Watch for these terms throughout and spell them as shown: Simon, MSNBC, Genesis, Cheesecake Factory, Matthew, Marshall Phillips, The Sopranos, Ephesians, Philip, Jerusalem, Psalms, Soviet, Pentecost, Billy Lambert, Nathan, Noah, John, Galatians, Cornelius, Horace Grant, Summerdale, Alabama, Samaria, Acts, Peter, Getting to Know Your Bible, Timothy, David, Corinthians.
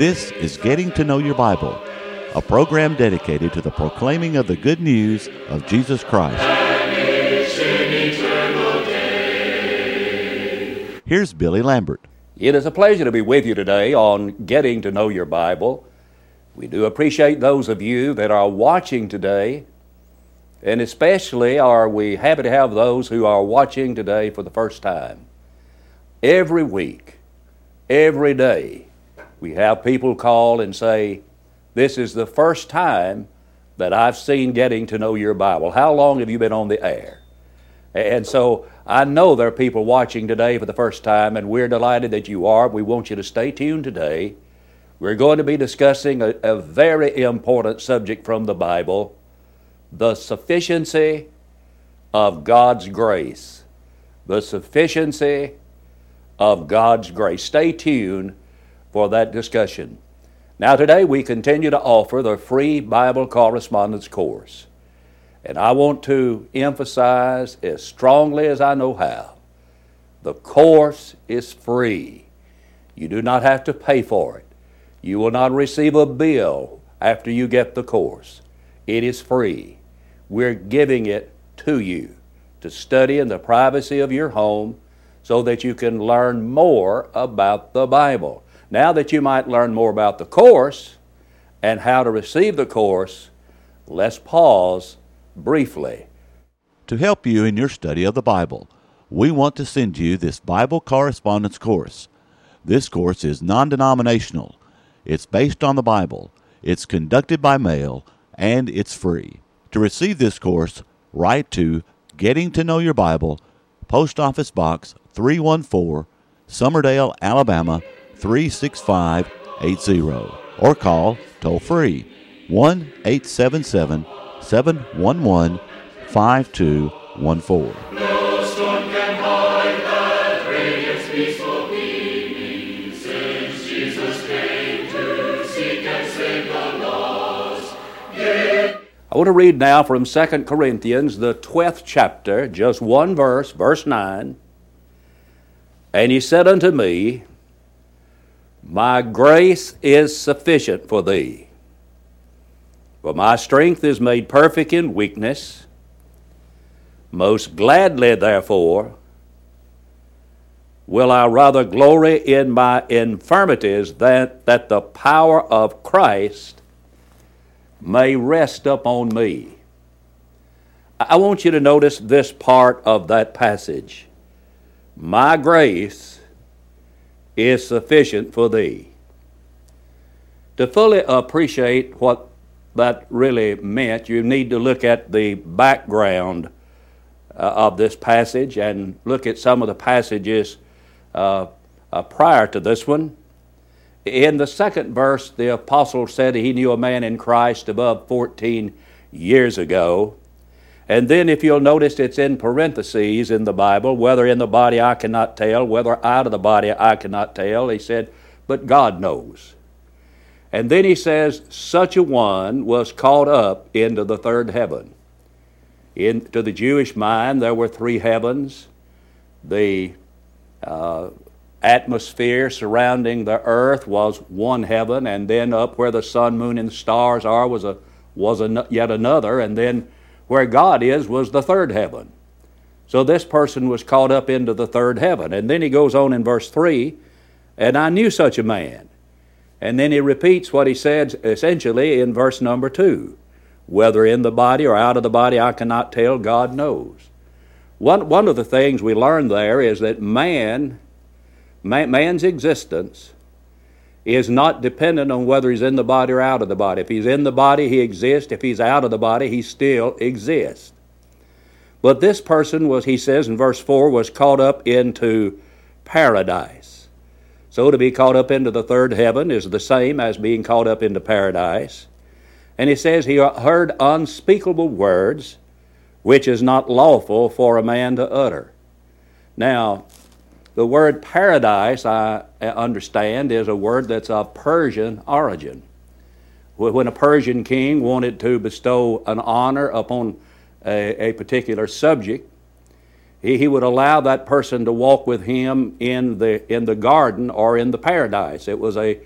This is Getting to Know Your Bible, a program dedicated to the proclaiming of the good news of Jesus Christ. Here's Billy Lambert. It is a pleasure to be with you today on Getting to Know Your Bible. We do appreciate those of you that are watching today, and especially are we happy to have those who are watching today for the first time. Every week, every day, we have people call and say, "This is the first time that I've seen Getting to Know Your Bible. How long have you been on the air?" And so I know there are people watching today for the first time, and we're delighted that you are. We want you to stay tuned today. We're going to be discussing a very important subject from the Bible, the sufficiency of God's grace. The sufficiency of God's grace. Stay tuned for that discussion. Now today we continue to offer the free Bible correspondence course. And I want to emphasize as strongly as I know how, the course is free. You do not have to pay for it. You will not receive a bill after you get the course. It is free. We're giving it to you to study in the privacy of your home so that you can learn more about the Bible. Now that you might learn more about the course and how to receive the course, let's pause briefly. To help you in your study of the Bible, we want to send you this Bible correspondence course. This course is non-denominational. It's based on the Bible, it's conducted by mail, and it's free. To receive this course, write to Getting to Know Your Bible, Post Office Box 314, Summerdale, Alabama 36580, or call toll-free 1-877-711-5214. No storm can hide that radiance peaceful beaming, since Jesus came to seek and save the lost. Yeah. I want to read now from 2 Corinthians, the 12th chapter, just one verse, verse 9. "And he said unto me, My grace is sufficient for thee, for my strength is made perfect in weakness. Most gladly, therefore, will I rather glory in my infirmities, that the power of Christ may rest upon me." I want you to notice this part of that passage. My grace is sufficient for thee. To fully appreciate what that really meant, you need to look at the background of this passage and look at some of the passages prior to this one. In the second verse, the apostle said he knew a man in Christ above 14 years ago. And then if you'll notice, it's in parentheses in the Bible, whether in the body I cannot tell, whether out of the body I cannot tell. He said, but God knows. And then he says, such a one was caught up into the third heaven. To the Jewish mind, there were three heavens. The atmosphere surrounding the earth was one heaven, and then up where the sun, moon, and stars are was yet another, and then where God is was the third heaven. So this person was caught up into the third heaven. And then he goes on in verse 3, and I knew such a man. And then he repeats what he said essentially in verse number 2. Whether in the body or out of the body, I cannot tell, God knows. One of the things we learn there is that man's existence is not dependent on whether he's in the body or out of the body. If he's in the body, he exists. If he's out of the body, he still exists. But this person was, he says in verse 4, was caught up into paradise. So to be caught up into the third heaven is the same as being caught up into paradise. And he says he heard unspeakable words, which is not lawful for a man to utter. Now, the word paradise, I understand, is a word that's of Persian origin. When a Persian king wanted to bestow an honor upon a particular subject, he would allow that person to walk with him in the garden or in the paradise. It was a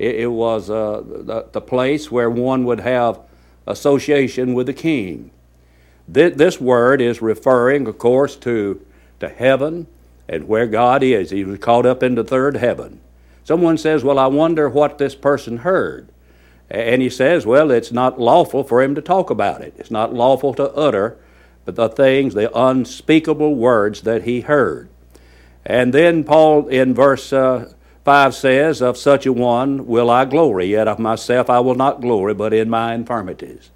It was the place where one would have association with the king. This word is referring, of course, to heaven and where God is. He was caught up into third heaven. Someone says, well, I wonder what this person heard. And he says, well, it's not lawful for him to talk about it. It's not lawful to utter the things, the unspeakable words that he heard. And then Paul in verse 5 says, of such a one will I glory, yet of myself I will not glory, but in my infirmities.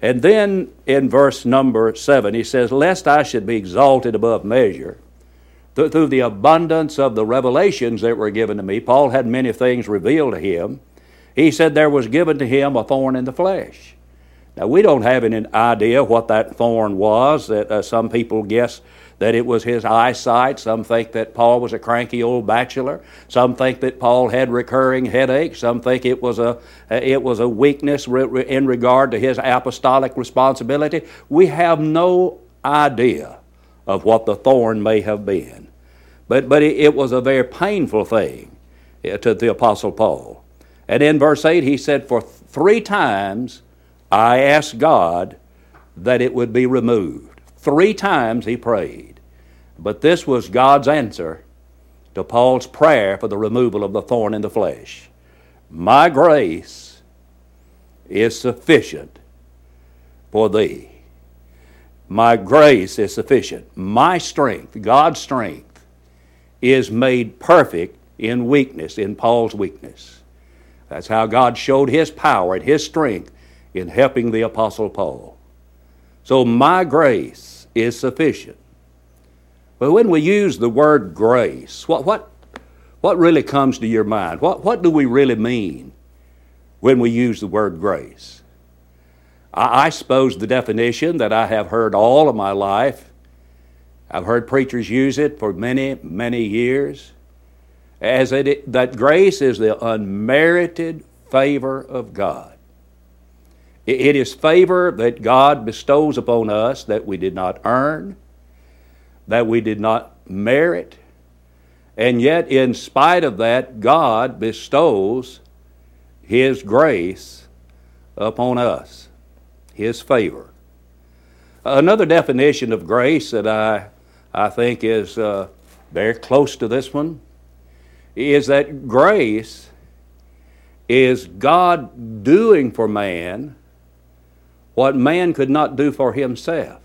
And then in verse number 7, he says, lest I should be exalted above measure, through the abundance of the revelations that were given to me. Paul had many things revealed to him. He said there was given to him a thorn in the flesh. Now, we don't have any idea what that thorn was. That some people guess that it was his eyesight. Some think that Paul was a cranky old bachelor. Some think that Paul had recurring headaches. Some think it was a weakness in regard to his apostolic responsibility. We have no idea of what the thorn may have been. But it was a very painful thing to the Apostle Paul. And in verse 8 he said, for three times I asked God that it would be removed. Three times he prayed. But this was God's answer to Paul's prayer for the removal of the thorn in the flesh. My grace is sufficient for thee. My grace is sufficient. My strength, God's strength, is made perfect in weakness, in Paul's weakness. That's how God showed his power and his strength in helping the Apostle Paul. So my grace is sufficient. But when we use the word grace, what really comes to your mind? What do we really mean when we use the word grace? I suppose the definition that I have heard all of my life, I've heard preachers use it for many, many years, as that grace is the unmerited favor of God. It is favor that God bestows upon us that we did not earn, that we did not merit, and yet in spite of that, God bestows His grace upon us, His favor. Another definition of grace that I think is very close to this one is that grace is God doing for man what man could not do for himself.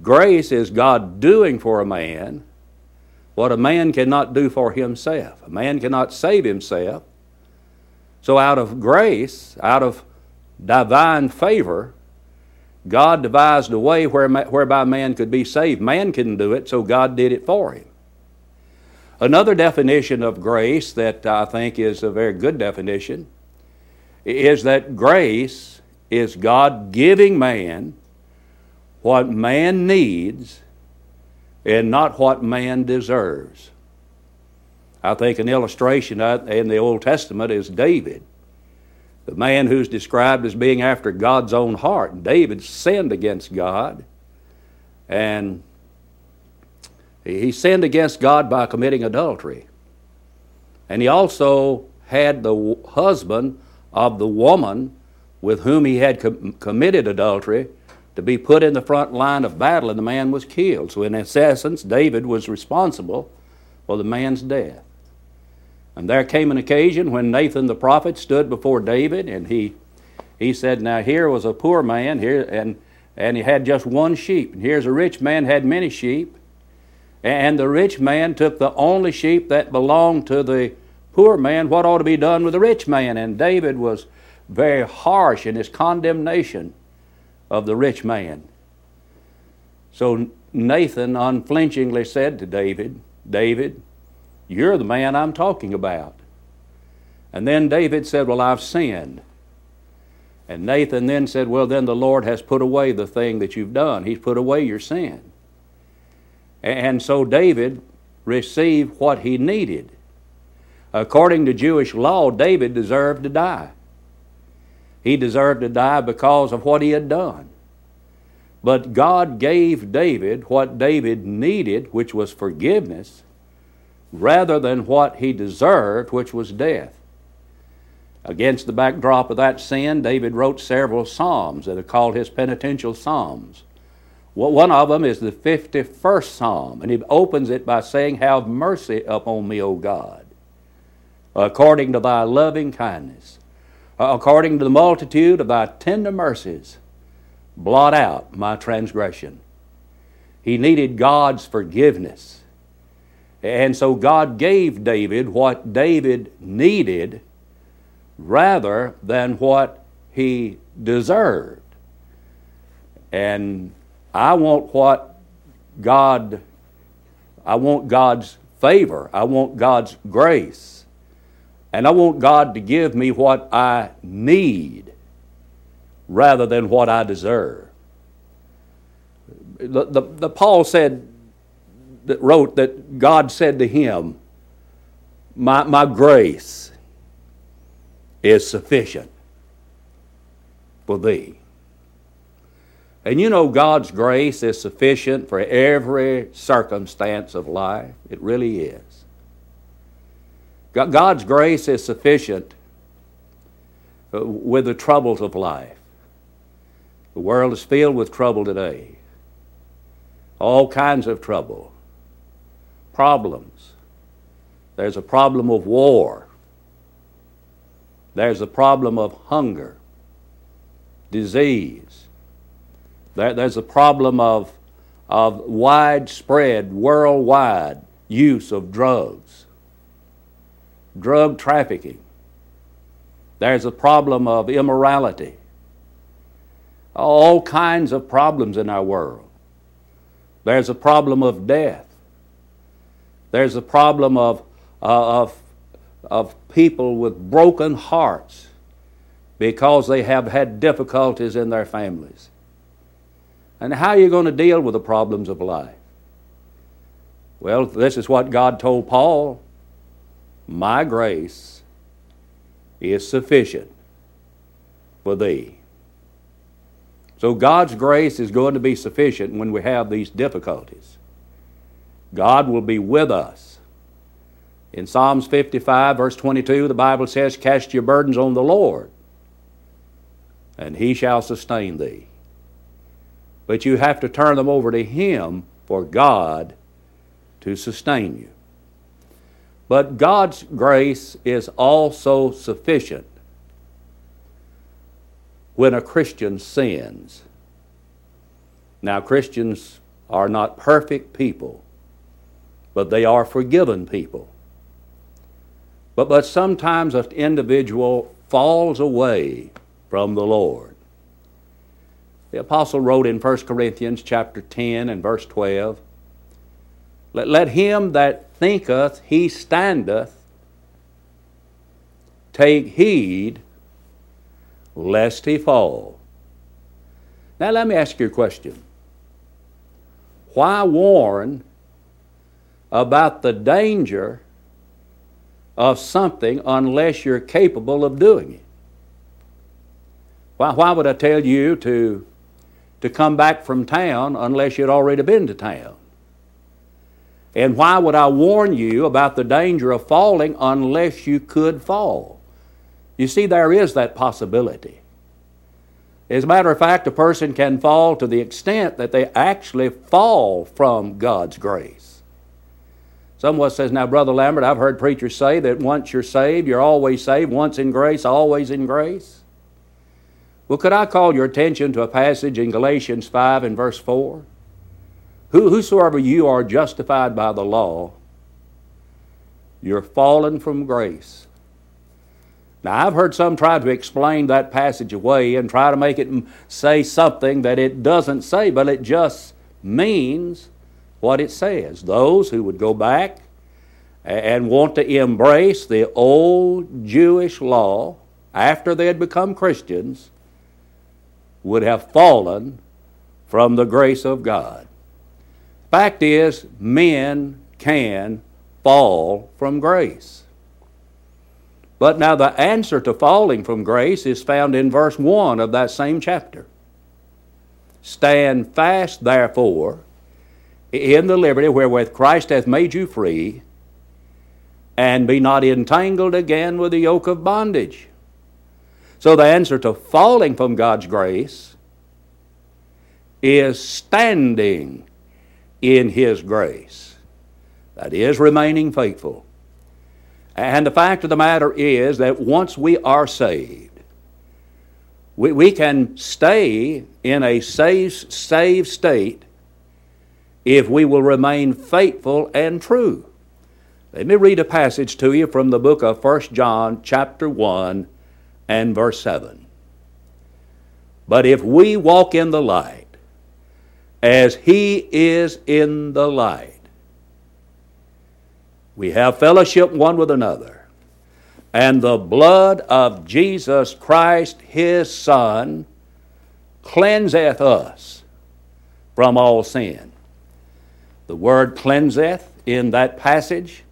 Grace is God doing for a man what a man cannot do for himself. A man cannot save himself. So out of grace, out of divine favor, God devised a way whereby man could be saved. Man couldn't do it, so God did it for him. Another definition of grace that I think is a very good definition is that grace is God giving man what man needs and not what man deserves. I think an illustration in the Old Testament is David, the man who's described as being after God's own heart. David sinned against God, and he sinned against God by committing adultery. And he also had the husband of the woman with whom he had committed adultery to be put in the front line of battle, and the man was killed. So in essence, David was responsible for the man's death. And there came an occasion when Nathan the prophet stood before David, and he said, now here was a poor man here, and he had just one sheep, and here's a rich man had many sheep, and the rich man took the only sheep that belonged to the poor man. What ought to be done with the rich man? And David was very harsh in his condemnation of the rich man. So Nathan unflinchingly said to David, David, you're the man I'm talking about. And then David said, well, I've sinned. And Nathan then said, well, then the Lord has put away the thing that you've done. He's put away your sin. And so David received what he needed. According to Jewish law, David deserved to die. He deserved to die because of what he had done. But God gave David what David needed, which was forgiveness, rather than what he deserved, which was death. Against the backdrop of that sin, David wrote several psalms that are called his penitential psalms. Well, one of them is the 51st psalm, and he opens it by saying, "Have mercy upon me, O God, according to thy loving kindness, according to the multitude of thy tender mercies, blot out my transgression." He needed God's forgiveness. And so God gave David what David needed rather than what he deserved. And I want God's favor. I want God's grace. And I want God to give me what I need rather than what I deserve. Paul said, that wrote that God said to him, my grace is sufficient for thee. And you know God's grace is sufficient for every circumstance of life. It really is. God's grace is sufficient with the troubles of life. The world is filled with trouble today. All kinds of trouble. Problems. There's a problem of war. There's a problem of hunger, disease. There's a problem of widespread, worldwide use of drugs, drug trafficking. There's a problem of immorality. All kinds of problems in our world. There's a problem of death. There's a problem of people with broken hearts because they have had difficulties in their families. And how are you going to deal with the problems of life? Well, this is what God told Paul. My grace is sufficient for thee. So God's grace is going to be sufficient when we have these difficulties. God will be with us. In Psalms 55, verse 22, the Bible says, "Cast your burdens on the Lord, and He shall sustain thee." But you have to turn them over to Him for God to sustain you. But God's grace is also sufficient when a Christian sins. Now, Christians are not perfect people, but they are forgiven people. But sometimes an individual falls away from the Lord. The apostle wrote in 1 Corinthians chapter 10 and verse 12, "Let him that thinketh he standeth take heed lest he fall." Now let me ask you a question. Why warn about the danger of something unless you're capable of doing it? Why would I tell you to come back from town unless you'd already been to town? And why would I warn you about the danger of falling unless you could fall? You see, there is that possibility. As a matter of fact, a person can fall to the extent that they actually fall from God's grace. Someone says, "Now, Brother Lambert, I've heard preachers say that once you're saved, you're always saved, once in grace, always in grace." Well, could I call your attention to a passage in Galatians 5 and verse 4? Whosoever you are justified by the law, you're fallen from grace. Now, I've heard some try to explain that passage away and try to make it say something that it doesn't say, but it just means what it says. Those who would go back and want to embrace the old Jewish law after they had become Christians would have fallen from the grace of God. Fact is, men can fall from grace. But now the answer to falling from grace is found in verse 1 of that same chapter. "Stand fast, therefore, in the liberty wherewith Christ hath made you free, and be not entangled again with the yoke of bondage." So the answer to falling from God's grace is standing in His grace. That is remaining faithful. And the fact of the matter is that once we are saved, we can stay in a saved state if we will remain faithful and true. Let me read a passage to you from the book of 1 John chapter 1 and verse 7. But if we walk in the light, as He is in the light, we have fellowship one with another, and the blood of Jesus Christ, His Son, cleanseth us from all sin. The word cleanseth in that passage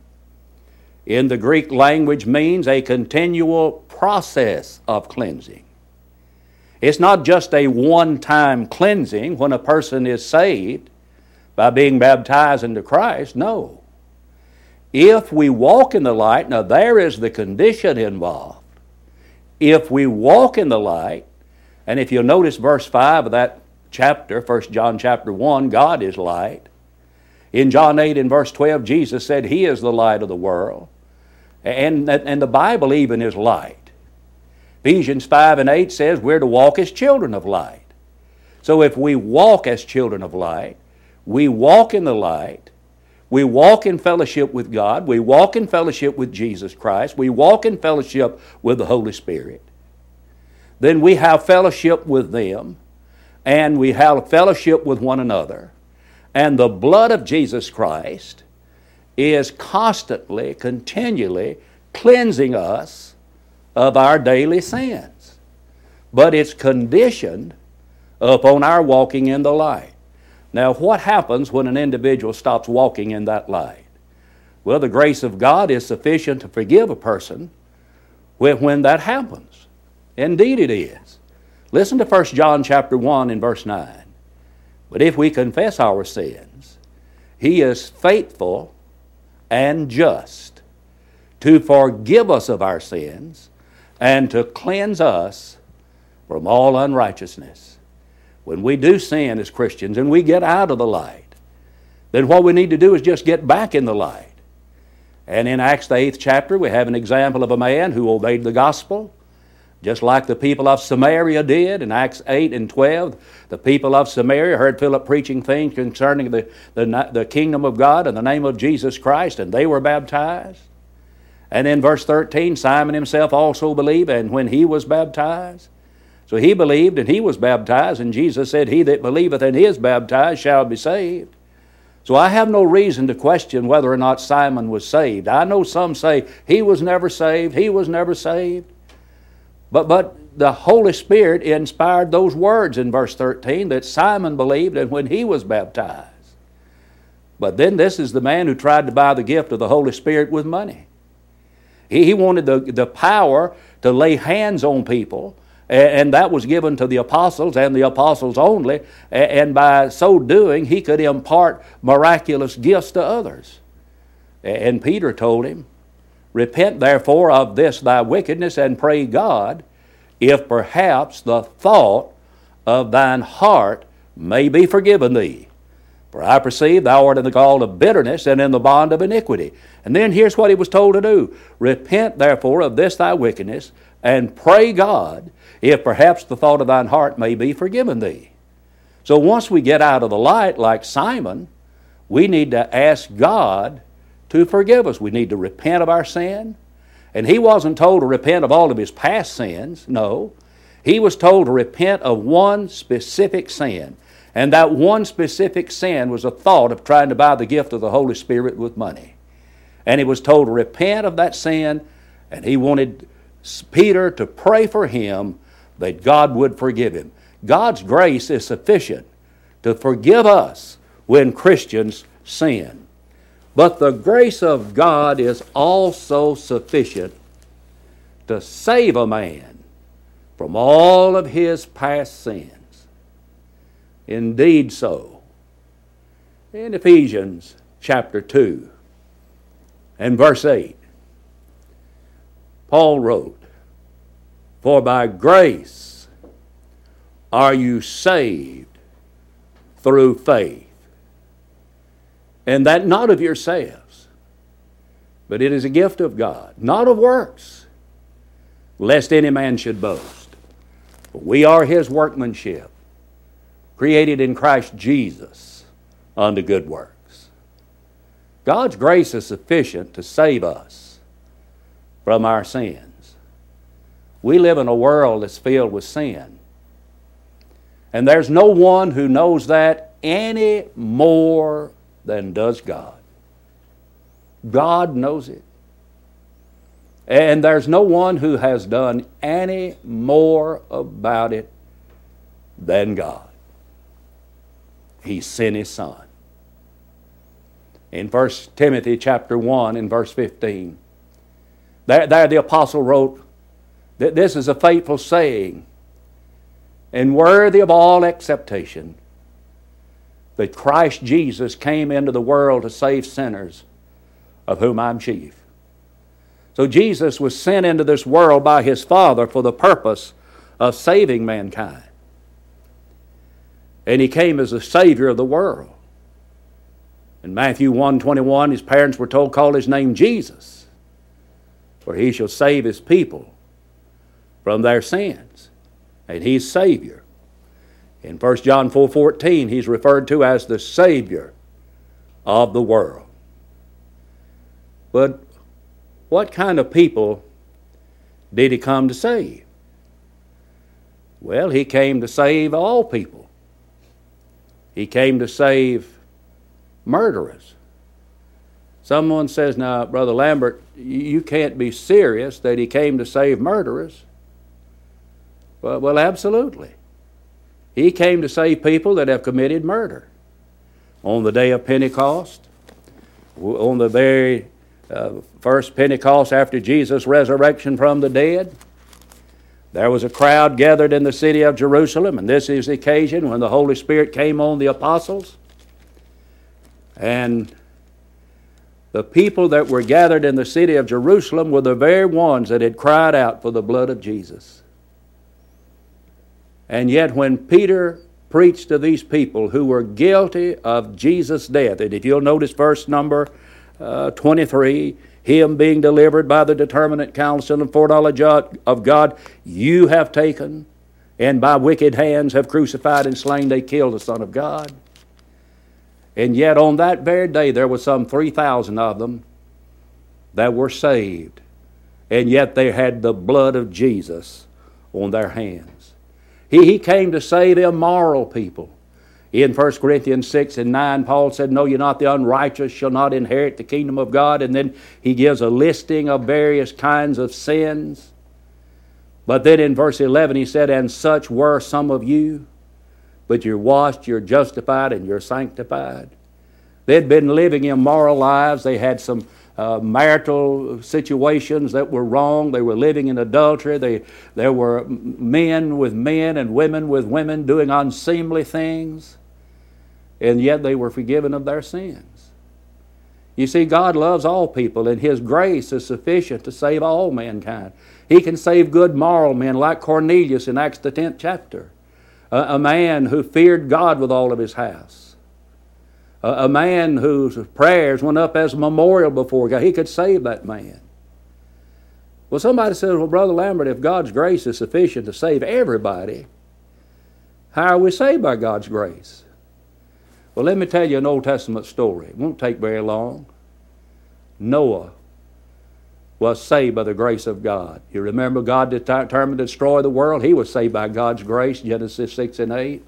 in the Greek language means a continual process of cleansing. It's not just a one-time cleansing when a person is saved by being baptized into Christ. No. If we walk in the light, now there is the condition involved. If we walk in the light, and if you'll notice verse 5 of that chapter, 1 John chapter 1, God is light. In John 8 and verse 12, Jesus said He is the light of the world. And the Bible even is light. Ephesians 5 and 8 says we're to walk as children of light. So if we walk as children of light, we walk in the light, we walk in fellowship with God. We walk in fellowship with Jesus Christ. We walk in fellowship with the Holy Spirit. Then we have fellowship with them, and we have fellowship with one another. And the blood of Jesus Christ is constantly, continually cleansing us of our daily sins. But it's conditioned upon our walking in the light. Now, what happens when an individual stops walking in that light? Well, the grace of God is sufficient to forgive a person when that happens. Indeed it is. Listen to 1 John chapter 1 and verse 9. But if we confess our sins, He is faithful and just to forgive us of our sins and to cleanse us from all unrighteousness. When we do sin as Christians and we get out of the light, then what we need to do is just get back in the light. And in Acts the 8th chapter, we have an example of a man who obeyed the gospel, just like the people of Samaria did. In Acts 8 and 12, the people of Samaria heard Philip preaching things concerning the kingdom of God and the name of Jesus Christ, and they were baptized. And in verse 13, Simon himself also believed, and when he was baptized, so he believed and he was baptized, and Jesus said, He that believeth and is baptized shall be saved. So I have no reason to question whether or not Simon was saved. I know some say he was never saved, But the Holy Spirit inspired those words in verse 13 that Simon believed and when he was baptized. But then this is the man who tried to buy the gift of the Holy Spirit with money. He wanted the power to lay hands on people, and that was given to the apostles and the apostles only. And by so doing, he could impart miraculous gifts to others. And Peter told him, Repent therefore of this thy wickedness, and pray God, if perhaps the thought of thine heart may be forgiven thee. For I perceive thou art in the gall of bitterness and in the bond of iniquity. And then here's what he was told to do. Repent therefore of this thy wickedness, and pray God, if perhaps the thought of thine heart may be forgiven thee. So once we get out of the light like Simon, we need to ask God to forgive us. We need to repent of our sin. And he wasn't told to repent of all of his past sins. No. He was told to repent of one specific sin. And that one specific sin was a thought of trying to buy the gift of the Holy Spirit with money. And he was told to repent of that sin, and he wanted Peter to pray for him that God would forgive him. God's grace is sufficient to forgive us when Christians sin. But the grace of God is also sufficient to save a man from all of his past sins. Indeed so. In Ephesians chapter 2 and verse 8, Paul wrote, For by grace are you saved through faith. And that not of yourselves, but it is a gift of God, not of works, lest any man should boast. For we are His workmanship, created in Christ Jesus unto good works. God's grace is sufficient to save us from our sins. We live in a world that's filled with sin. And there's no one who knows that any more than does God. God knows it. And there's no one who has done any more about it than God. He sent His Son. In 1 Timothy chapter 1 and verse 15, there the apostle wrote that this is a faithful saying and worthy of all acceptation, that Christ Jesus came into the world to save sinners, of whom I'm chief. So Jesus was sent into this world by His Father for the purpose of saving mankind. And He came as the Savior of the world. In Matthew 1:21, His parents were told, call His name Jesus, for He shall save His people from their sins. And He's Savior. In 1 John 4:14, He's referred to as the Savior of the world. But what kind of people did He come to save? Well, He came to save all people. He came to save murderers. Someone says, now, Brother Lambert, you can't be serious that He came to save murderers. Well, absolutely. He came to save people that have committed murder. On the day of Pentecost, on the very first Pentecost after Jesus' resurrection from the dead, there was a crowd gathered in the city of Jerusalem, and this is the occasion when the Holy Spirit came on the apostles. And the people that were gathered in the city of Jerusalem were the very ones that had cried out for the blood of Jesus. And yet when Peter preached to these people who were guilty of Jesus' death, and if you'll notice verse number 23, Him being delivered by the determinate counsel and foreknowledge of God, you have taken, and by wicked hands have crucified and slain, they killed the Son of God. And yet on that very day there were some 3,000 of them that were saved, and yet they had the blood of Jesus on their hands. He came to save immoral people. In 1 Corinthians 6 and 9, Paul said, know ye not the unrighteous shall not inherit the kingdom of God? And then he gives a listing of various kinds of sins. But then in verse 11 he said, and such were some of you, but you're washed, you're justified, and you're sanctified. They'd been living immoral lives. They had some marital situations that were wrong. They were living in adultery. There were men with men and women with women doing unseemly things. And yet they were forgiven of their sins. You see, God loves all people, and His grace is sufficient to save all mankind. He can save good moral men like Cornelius in Acts the 10th chapter, a man who feared God with all of his house. A man whose prayers went up as a memorial before God. He could save that man. Well, somebody says, well, Brother Lambert, if God's grace is sufficient to save everybody, how are we saved by God's grace? Well, let me tell you an Old Testament story. It won't take very long. Noah was saved by the grace of God. You remember God determined to destroy the world? He was saved by God's grace, Genesis 6 and 8.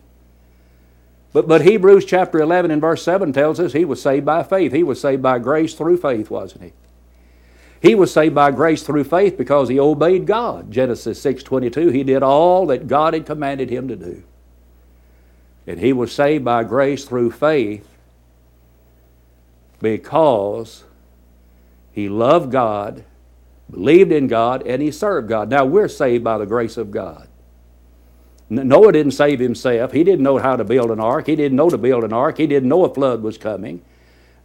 But Hebrews chapter 11 and verse 7 tells us he was saved by faith. He was saved by grace through faith, wasn't he? He was saved by grace through faith because he obeyed God. Genesis 6:22, he did all that God had commanded him to do. And he was saved by grace through faith because he loved God, believed in God, and he served God. Now we're saved by the grace of God. Noah didn't save himself. He didn't know how to build an ark. He didn't know to build an ark. He didn't know a flood was coming.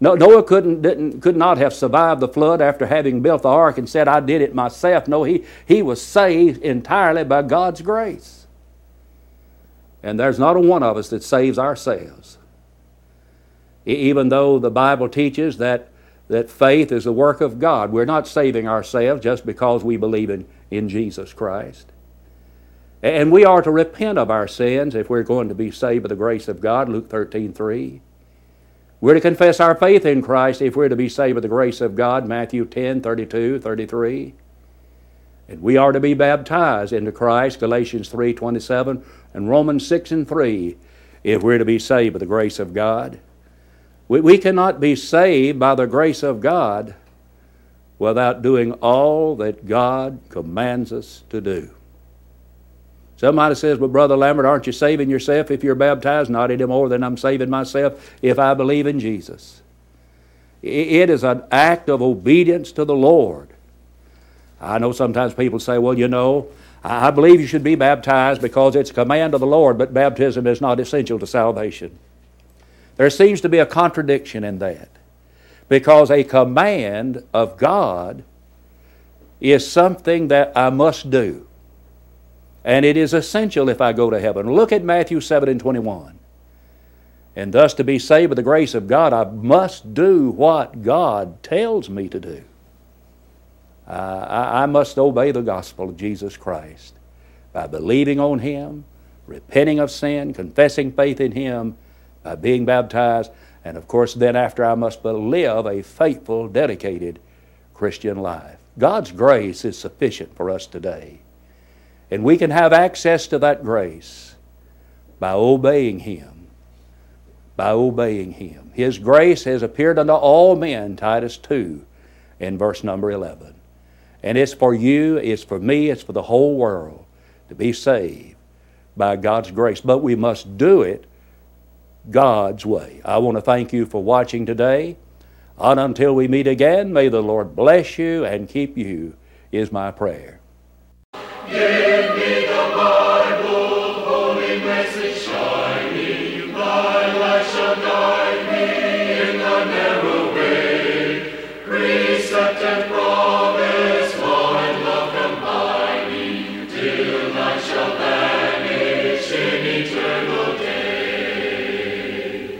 Noah could not have survived the flood after having built the ark and said, I did it myself. No, he was saved entirely by God's grace. And there's not a one of us that saves ourselves. Even though the Bible teaches that faith is the work of God, we're not saving ourselves just because we believe in Jesus Christ. And we are to repent of our sins if we're going to be saved by the grace of God, Luke 13:3. We're to confess our faith in Christ if we're to be saved by the grace of God, Matthew 10:32-33. And we are to be baptized into Christ, Galatians 3:27 and Romans 6:3, if we're to be saved by the grace of God. We cannot be saved by the grace of God without doing all that God commands us to do. Somebody says, well, Brother Lambert, aren't you saving yourself if you're baptized? Not any more than I'm saving myself if I believe in Jesus. It is an act of obedience to the Lord. I know sometimes people say, well, you know, I believe you should be baptized because it's a command of the Lord, but baptism is not essential to salvation. There seems to be a contradiction in that, because a command of God is something that I must do. And it is essential if I go to heaven. Look at Matthew 7:21. And thus to be saved by the grace of God, I must do what God tells me to do. I must obey the gospel of Jesus Christ by believing on Him, repenting of sin, confessing faith in Him, by being baptized, and of course then after I must live a faithful, dedicated Christian life. God's grace is sufficient for us today. And we can have access to that grace by obeying Him. By obeying Him. His grace has appeared unto all men, Titus 2, in verse number 11. And it's for you, it's for me, it's for the whole world to be saved by God's grace. But we must do it God's way. I want to thank you for watching today. And until we meet again, may the Lord bless you and keep you, is my prayer. Give me the Bible, holy message shining, thy light shall guide me in the narrow way, precept and promise, one love combining, till night shall vanish in eternal day.